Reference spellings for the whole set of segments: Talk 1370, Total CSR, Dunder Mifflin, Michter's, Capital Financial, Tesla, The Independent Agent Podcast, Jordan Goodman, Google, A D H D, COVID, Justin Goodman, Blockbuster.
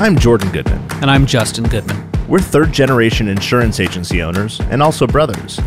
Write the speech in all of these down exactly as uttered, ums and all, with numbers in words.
I'm Jordan Goodman. And I'm Justin Goodman. We're third-generation insurance agency owners and also brothers.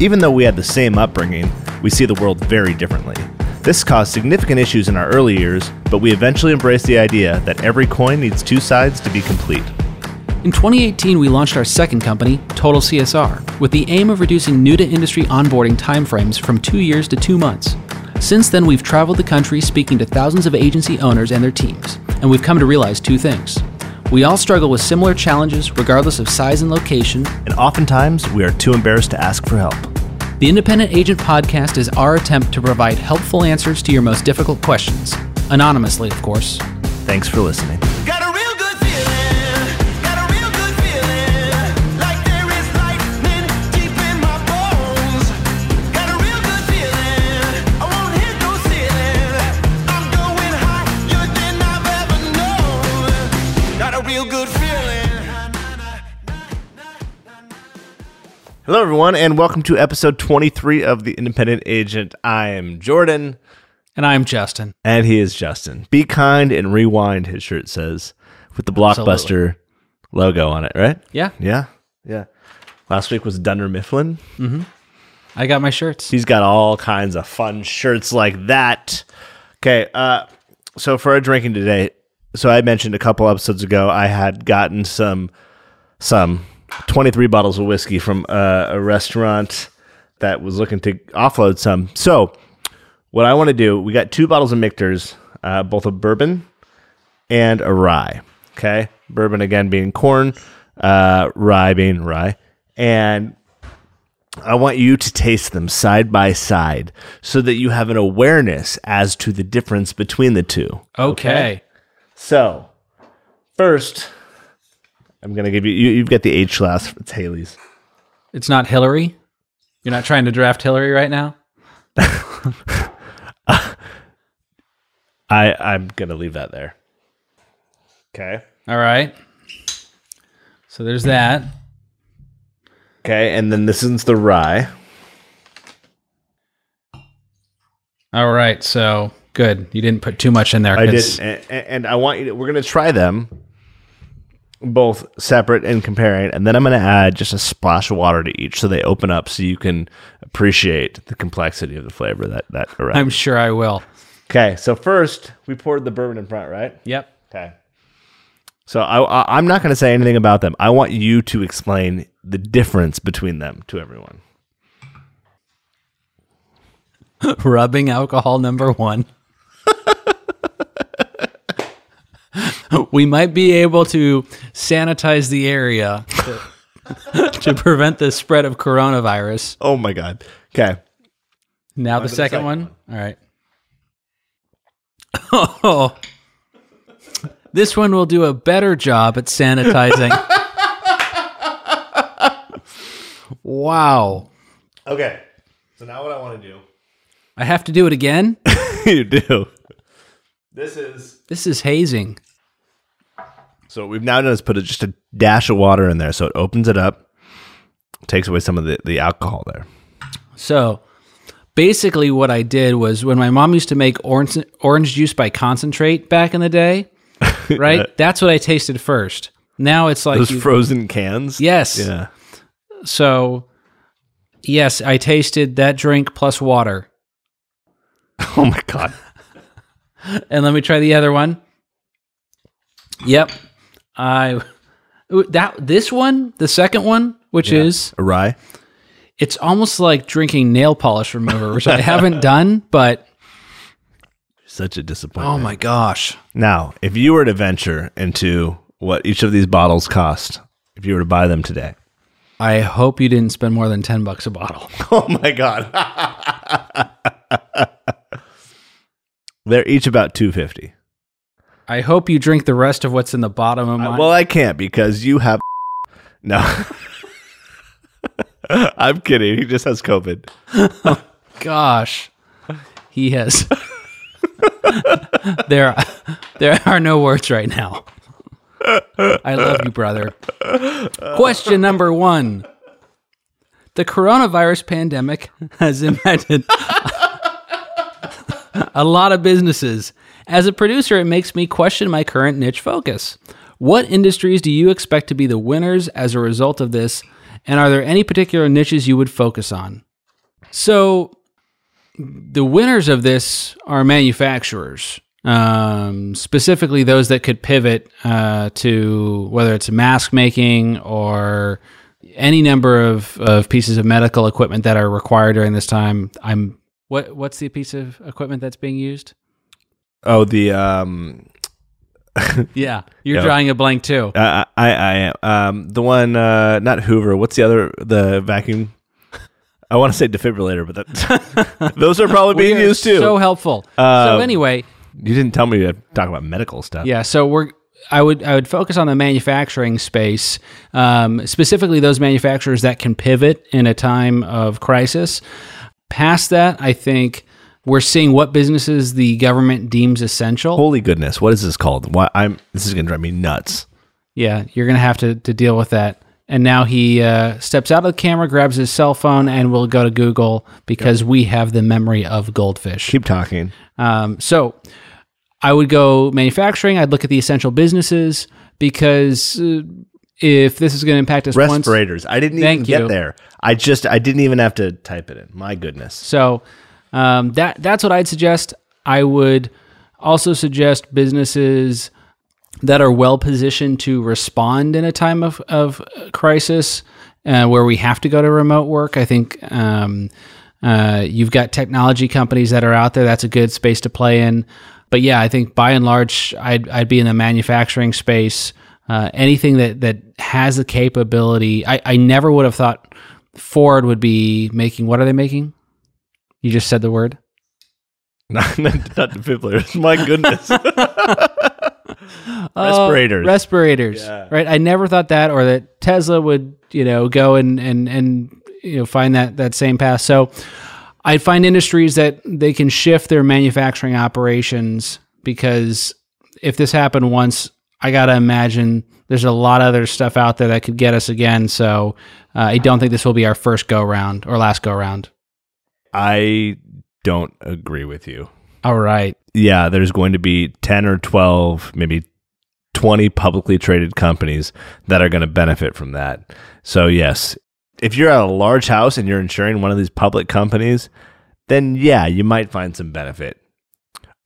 Even though we had the same upbringing, we see the world very differently. This caused significant issues in our early years, but we eventually embraced the idea that every coin needs two sides to be complete. In twenty eighteen, we launched our second company, Total C S R, with the aim of reducing new-to-industry onboarding timeframes from two years to two months. Since then, we've traveled the country speaking to thousands of agency owners and their teams, and we've come to realize two things. We all struggle with similar challenges regardless of size and location, and oftentimes we are too embarrassed to ask for help. The Independent Agent Podcast is our attempt to provide helpful answers to your most difficult questions, anonymously, of course. Thanks for listening. Hello, everyone, and welcome to episode twenty-three of The Independent Agent. I am Jordan. And I'm Justin. And he is Justin. Be kind and rewind, his shirt says, with the Blockbuster Absolutely. logo on it, right? Yeah. Yeah. Yeah. Last week was Dunder Mifflin. Mm-hmm. I got my shirts. He's got all kinds of fun shirts like that. Okay. Uh, so for our drinking today, so I mentioned a couple episodes ago, I had gotten some, some... twenty-three bottles of whiskey from uh, a restaurant that was looking to offload some. So what I want to do, we got two bottles of Michter's, uh, both a bourbon and a rye. Okay. Bourbon, again, being corn, uh, rye being rye. And I want you to taste them side by side so that you have an awareness as to the difference between the two. Okay. okay? So first... I'm going to give you, you, you've got the H last, it's Haley's. It's not Hillary? You're not trying to draft Hillary right now? uh, I, I'm going to leave that there. Okay. All right. So there's that. Okay. And then this is the rye. All right. So good. You didn't put too much in there. I did. And, and I want you to, we're going to try them both separate and comparing, and then I'm going to add just a splash of water to each so they open up so you can appreciate the complexity of the flavor that that arrives. I'm sure I will. Okay, so first we poured the bourbon in front, right? Yep. Okay. So I, I, I'm not going to say anything about them. I want you to explain the difference between them to everyone. Rubbing alcohol number one. We might be able to sanitize the area to, to prevent the spread of coronavirus. Oh, my God. Okay. Now the second, the second one. one. All right. Oh, this one will do a better job at sanitizing. Wow. Okay. So now what I want to do. I have to do it again? You do. This is... This is hazing. So what we've now done is put a, just a dash of water in there, so it opens it up, takes away some of the, the alcohol there. So basically what I did was when my mom used to make orange, orange juice by concentrate back in the day, right? That's what I tasted first. Now it's like... Those you, frozen cans? Yes. Yeah. So yes, I tasted that drink plus water. Oh my God. And let me try the other one. Yep. I that this one, the second one, which yeah, is a rye. It's almost like drinking nail polish remover, which I haven't done, but such a disappointment. Oh my gosh. Now, if you were to venture into what each of these bottles cost, if you were to buy them today. I hope you didn't spend more than ten bucks a bottle. Oh my God. They're each about two fifty. I hope you drink the rest of what's in the bottom of mine. Well, I can't because you have... No. I'm kidding. He just has COVID. Oh, gosh. He has... there, there are no words right now. I love you, brother. Question number one. The coronavirus pandemic has impacted... a lot of businesses. As a producer, it makes me question my current niche focus. What industries do you expect to be the winners as a result of this? And are there any particular niches you would focus on? So the winners of this are manufacturers, um, specifically those that could pivot uh, to whether it's mask making or any number of, of pieces of medical equipment that are required during this time. I'm what what's the piece of equipment that's being used? Oh, the um, yeah, you're yeah. drawing a blank too. Uh, I I am um, the one uh, not Hoover. What's the other the vacuum? I want to say defibrillator, but that, those are probably being used too. So helpful. Uh, so anyway, you didn't tell me to talk about medical stuff. Yeah, so we're. I would I would focus on the manufacturing space, um, specifically those manufacturers that can pivot in a time of crisis. Past that, I think we're seeing what businesses the government deems essential. Holy goodness, what is this called? Why, I'm this is going to drive me nuts. Yeah, you're going to have to to deal with that. And now he uh, steps out of the camera, grabs his cell phone, and will go to Google because yep. we have the memory of goldfish. Keep talking. Um, so I would go manufacturing. I'd look at the essential businesses because uh, if this is going to impact us once. Respirators. I didn't even get you. there. I just, I didn't even have to type it in. My goodness. So um, that that's what I'd suggest. I would also suggest businesses that are well positioned to respond in a time of, of crisis uh, where we have to go to remote work. I think um, uh, you've got technology companies that are out there. That's a good space to play in. But yeah, I think by and large, I'd, I'd be in the manufacturing space. Uh, anything that, that has the capability. I, I never would have thought Ford would be making, what are they making? You just said the word. Not, not, not defibrillators. My goodness. Respirators. Uh, respirators, yeah. Right? I never thought that, or that Tesla would, you know, go and and and you know find that that same path. So, I'd find industries that they can shift their manufacturing operations because if this happened once, I gotta imagine there's a lot of other stuff out there that could get us again. So, uh, I don't think this will be our first go round or last go round. I don't agree with you. All right. Yeah, there's going to be ten or twelve, maybe twenty publicly traded companies that are going to benefit from that. So yes, if you're at a large house and you're insuring one of these public companies, then yeah, you might find some benefit.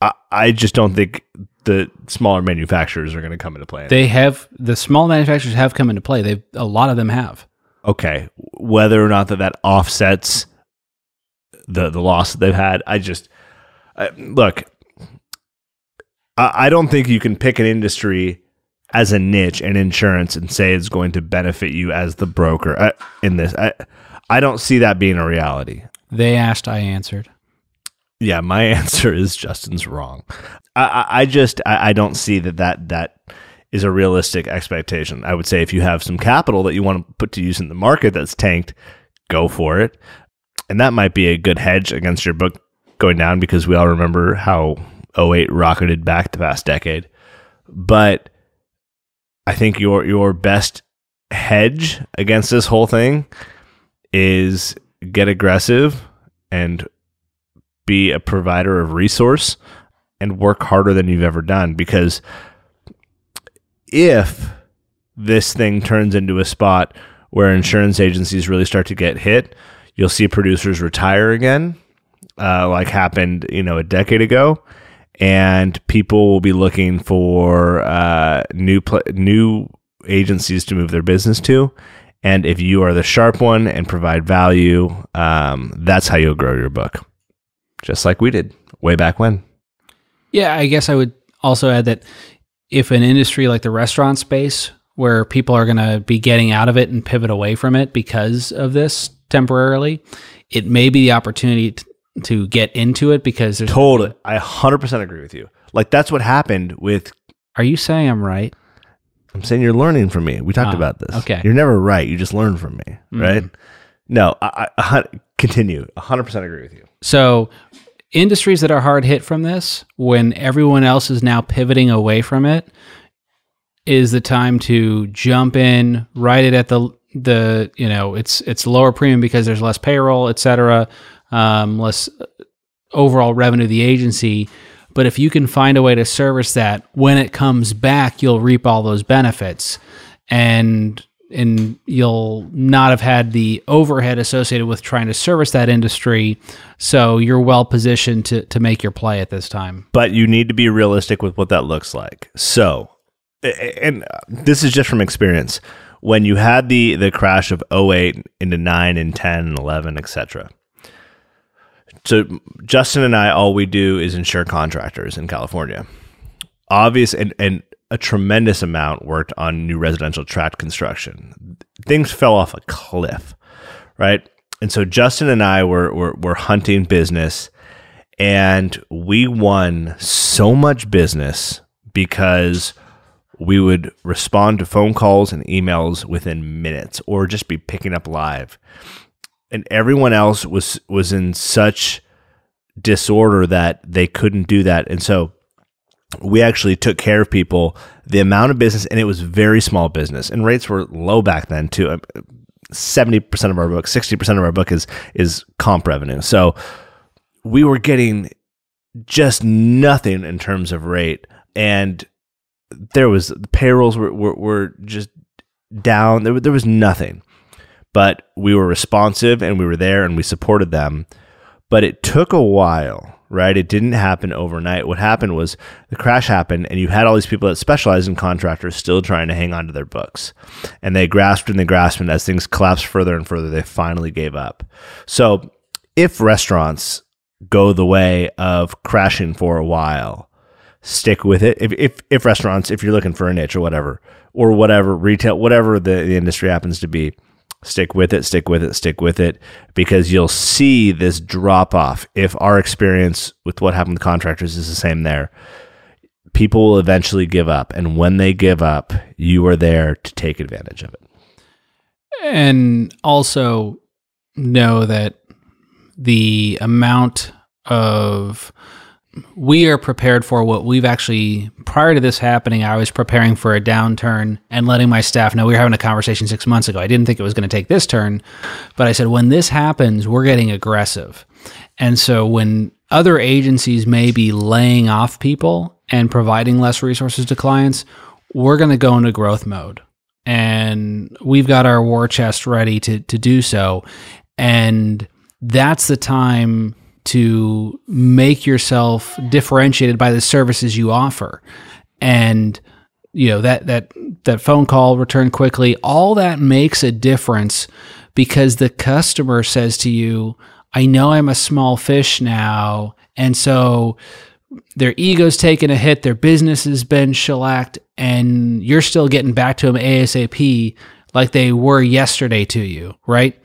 I, I just don't think the smaller manufacturers are going to come into play. They have, the small manufacturers have come into play. They've, a lot of them have. Okay. Whether or not that, that offsets the, the loss that they've had, I just... Uh, look, I, I don't think you can pick an industry as a niche and insurance and say it's going to benefit you as the broker uh, in this. I, I don't see that being a reality. They asked, I answered. Yeah, my answer is Justin's wrong. I, I, I just I, I don't see that, that that is a realistic expectation. I would say if you have some capital that you want to put to use in the market that's tanked, go for it. And that might be a good hedge against your book going down because we all remember how oh eight rocketed back the past decade. But I think your your best hedge against this whole thing is get aggressive and be a provider of resource and work harder than you've ever done. Because if this thing turns into a spot where insurance agencies really start to get hit, you'll see producers retire again. Uh, like happened, you know, a decade ago, and people will be looking for uh, new pl- new agencies to move their business to. And if you are the sharp one and provide value, um, that's how you'll grow your book, just like we did way back when. Yeah, I guess I would also add that if an industry like the restaurant space, where people are going to be getting out of it and pivot away from it because of this temporarily, it may be the opportunity to to get into it because there's totally. I one hundred percent agree with you. Like that's what happened with. Are you saying I'm right? I'm saying you're learning from me. We talked uh, about this. Okay. You're never right. You just learn from me, mm-hmm. right? No, I, I, I continue. one hundred percent agree with you. So industries that are hard hit from this, when everyone else is now pivoting away from it, is the time to jump in, write it at the, the you know, it's it's lower premium because there's less payroll, et cetera. Um, less overall revenue of the agency. But if you can find a way to service that, when it comes back, you'll reap all those benefits, and and you'll not have had the overhead associated with trying to service that industry. So you're well positioned to to make your play at this time. But you need to be realistic with what that looks like. So, and this is just from experience. When you had the the crash of oh eight into nine and ten and eleven, et cetera. So Justin and I, all we do is insure contractors in California. Obvious and, and a tremendous amount worked on new residential tract construction. Things fell off a cliff, right? And so Justin and I were, were, were hunting business, and we won so much business because we would respond to phone calls and emails within minutes or just be picking up live. And everyone else was was in such disorder that they couldn't do that. And so we actually took care of people, the amount of business, and it was very small business. And rates were low back then too. seventy percent of our book, sixty percent of our book is is comp revenue. So we were getting just nothing in terms of rate. And there was, the payrolls were, were, were just down. There, there was nothing. But we were responsive and we were there and we supported them. But it took a while, right? It didn't happen overnight. What happened was the crash happened, and you had all these people that specialize in contractors still trying to hang on to their books. And they grasped and they grasped, and as things collapsed further and further, they finally gave up. So if restaurants go the way of crashing for a while, stick with it. If, if, if restaurants, if you're looking for a niche or whatever, or whatever, retail, whatever the, the industry happens to be, stick with it, stick with it, stick with it, because you'll see this drop off. If our experience with what happened with contractors is the same there, people will eventually give up. And when they give up, you are there to take advantage of it. And also know that the amount of, we are prepared for what we've actually, prior to this happening, I was preparing for a downturn and letting my staff know. We were having a conversation six months ago. I didn't think it was going to take this turn, but I said, when this happens, we're getting aggressive. And so when other agencies may be laying off people and providing less resources to clients, we're going to go into growth mode. And we've got our war chest ready to, to do so. And that's the time to make yourself differentiated by the services you offer. And, you know, that that that phone call, return quickly, all that makes a difference, because the customer says to you, I know I'm a small fish now. And so their ego's taken a hit, their business has been shellacked, and you're still getting back to them ASAP like they were yesterday to you, right?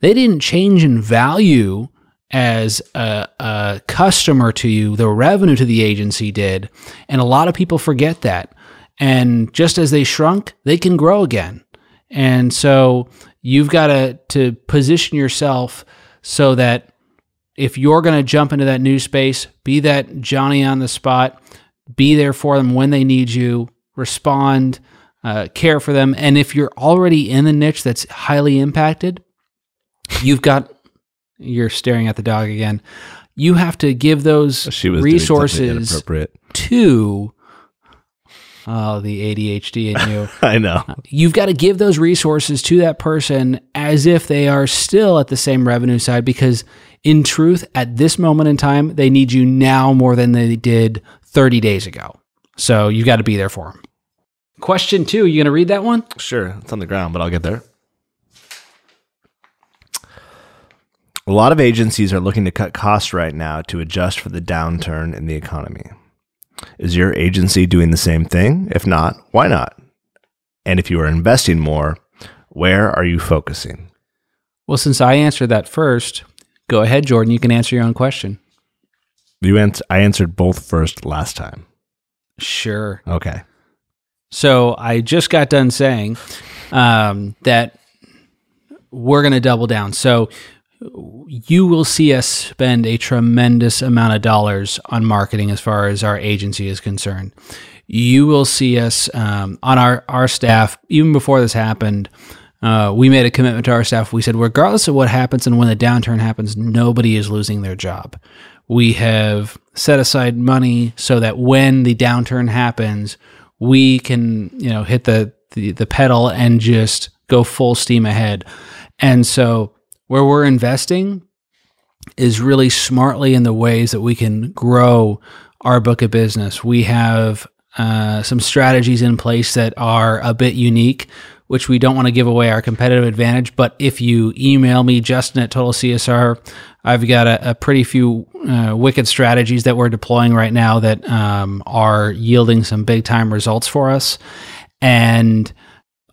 They didn't change in value as a, a customer to you, the revenue to the agency did. And a lot of people forget that. And just as they shrunk, they can grow again. And so you've got to, to position yourself so that if you're going to jump into that new space, be that Johnny on the spot, be there for them when they need you, respond, uh, care for them. And if you're already in a niche that's highly impacted, you've got... You're staring at the dog again. You have to give those resources to oh, the A D H D in you. I know. You've got to give those resources to that person as if they are still at the same revenue side, because in truth, at this moment in time, they need you now more than they did thirty days ago. So you've got to be there for them. Question two, you going to read that one? Sure. It's on the ground, but I'll get there. A lot of agencies are looking to cut costs right now to adjust for the downturn in the economy. Is your agency doing the same thing? If not, why not? And if you are investing more, where are you focusing? Well, since I answered that first, go ahead, Jordan. You can answer your own question. You ans- I answered both first last time. Sure. Okay. So I just got done saying um, that we're going to double down. So you will see us spend a tremendous amount of dollars on marketing as far as our agency is concerned. You will see us um, on our, our staff, even before this happened, uh, we made a commitment to our staff. We said, regardless of what happens and when the downturn happens, nobody is losing their job. We have set aside money so that when the downturn happens, we can, you know, hit the, the, the pedal and just go full steam ahead. And so where we're investing is really smartly in the ways that we can grow our book of business. We have uh, some strategies in place that are a bit unique, which we don't want to give away our competitive advantage. But if you email me, Justin at Total C S R, I've got a, a pretty few uh, wicked strategies that we're deploying right now that um, are yielding some big time results for us. And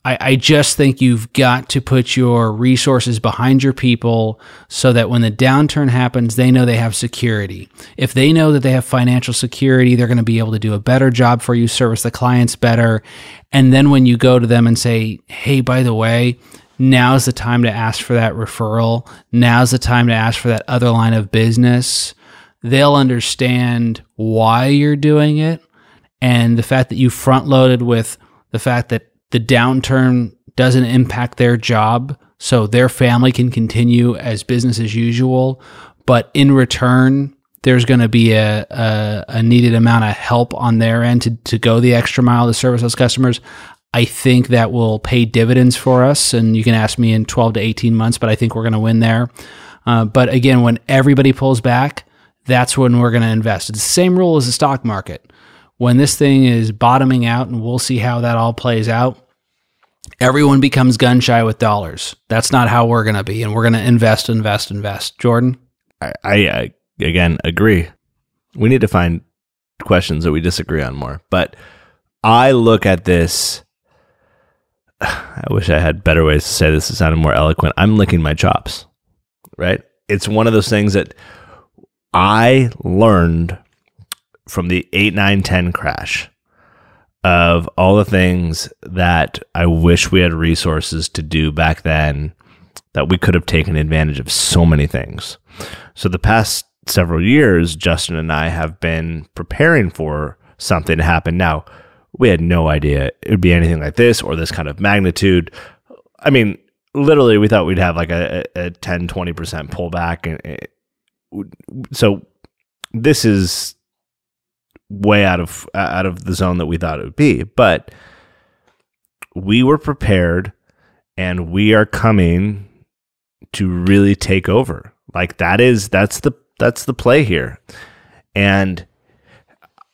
I, I just think you've got to put your resources behind your people so that when the downturn happens, they know they have security. If they know that they have financial security, they're going to be able to do a better job for you, service the clients better. And then when you go to them and say, hey, by the way, now's the time to ask for that referral. Now's the time to ask for that other line of business. They'll understand why you're doing it. And the fact that you front loaded with the fact that the downturn doesn't impact their job, so their family can continue as business as usual. But in return, there's going to be a, a, a needed amount of help on their end to, to go the extra mile to service those customers. I think that will pay dividends for us. And you can ask me in twelve to eighteen months, but I think we're going to win there. Uh, but again, when everybody pulls back, that's when we're going to invest. It's the same rule as the stock market. When this thing is bottoming out, and we'll see how that all plays out, everyone becomes gun shy with dollars. That's not how we're going to be, and we're going to invest, invest, invest. Jordan? I, I, again, agree. We need to find questions that we disagree on more. But I look at this, I wish I had better ways to say this. It sounded more eloquent. I'm licking my chops, right? It's one of those things that I learned from the eight nine ten crash of all the things that I wish we had resources to do back then, that we could have taken advantage of so many things. So the past several years, Justin and I have been preparing for something to happen. Now, we had no idea it would be anything like this or this kind of magnitude. I mean, literally, we thought we'd have like a, a ten, twenty percent pullback. And it, so this is way out of out of the zone that we thought it would be, but we were prepared, and we are coming to really take over. Like that is that's the that's the play here, and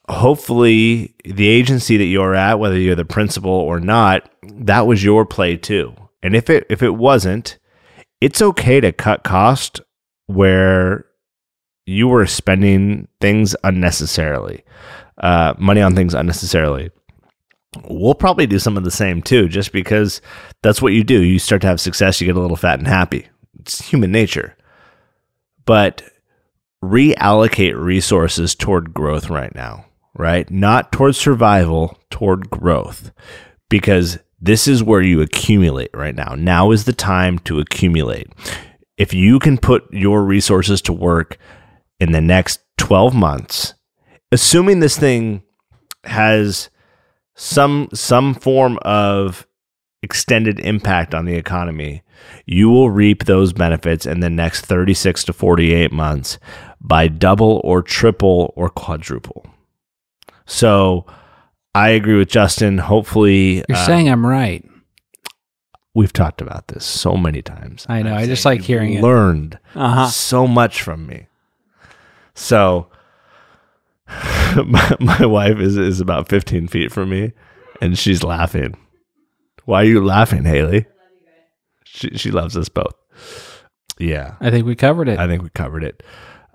hopefully the agency that you're at, whether you're the principal or not, that was your play too. And if it if it wasn't, it's okay to cut cost where you were spending things unnecessarily, uh, money on things unnecessarily. We'll probably do some of the same too, just because that's what you do. You start to have success, you get a little fat and happy. It's human nature. But reallocate resources toward growth right now, right? Not toward survival, toward growth, because this is where you accumulate right now. Now is the time to accumulate. If you can put your resources to work in the next twelve months, assuming this thing has some some form of extended impact on the economy, you will reap those benefits in the next thirty-six to forty-eight months by double or triple or quadruple. So I agree with Justin. Hopefully you're uh, saying I'm right. We've talked about this so many times. I know. I just like hearing it. You've learned uh-huh. so much from me. So my, my wife is, is about fifteen feet from me, and she's laughing. Why are you laughing, Haley? She she loves us both. Yeah. I think we covered it. I think we covered it.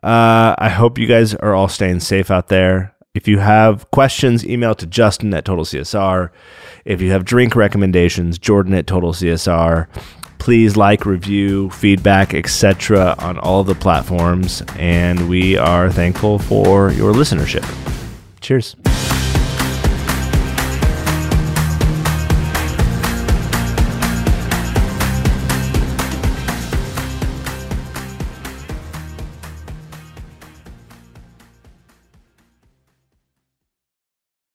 Uh, I hope you guys are all staying safe out there. If you have questions, email to Justin at Total C S R. If you have drink recommendations, Jordan at Total C S R. Please like, review, feedback, et cetera on all the platforms, and we are thankful for your listenership. Cheers.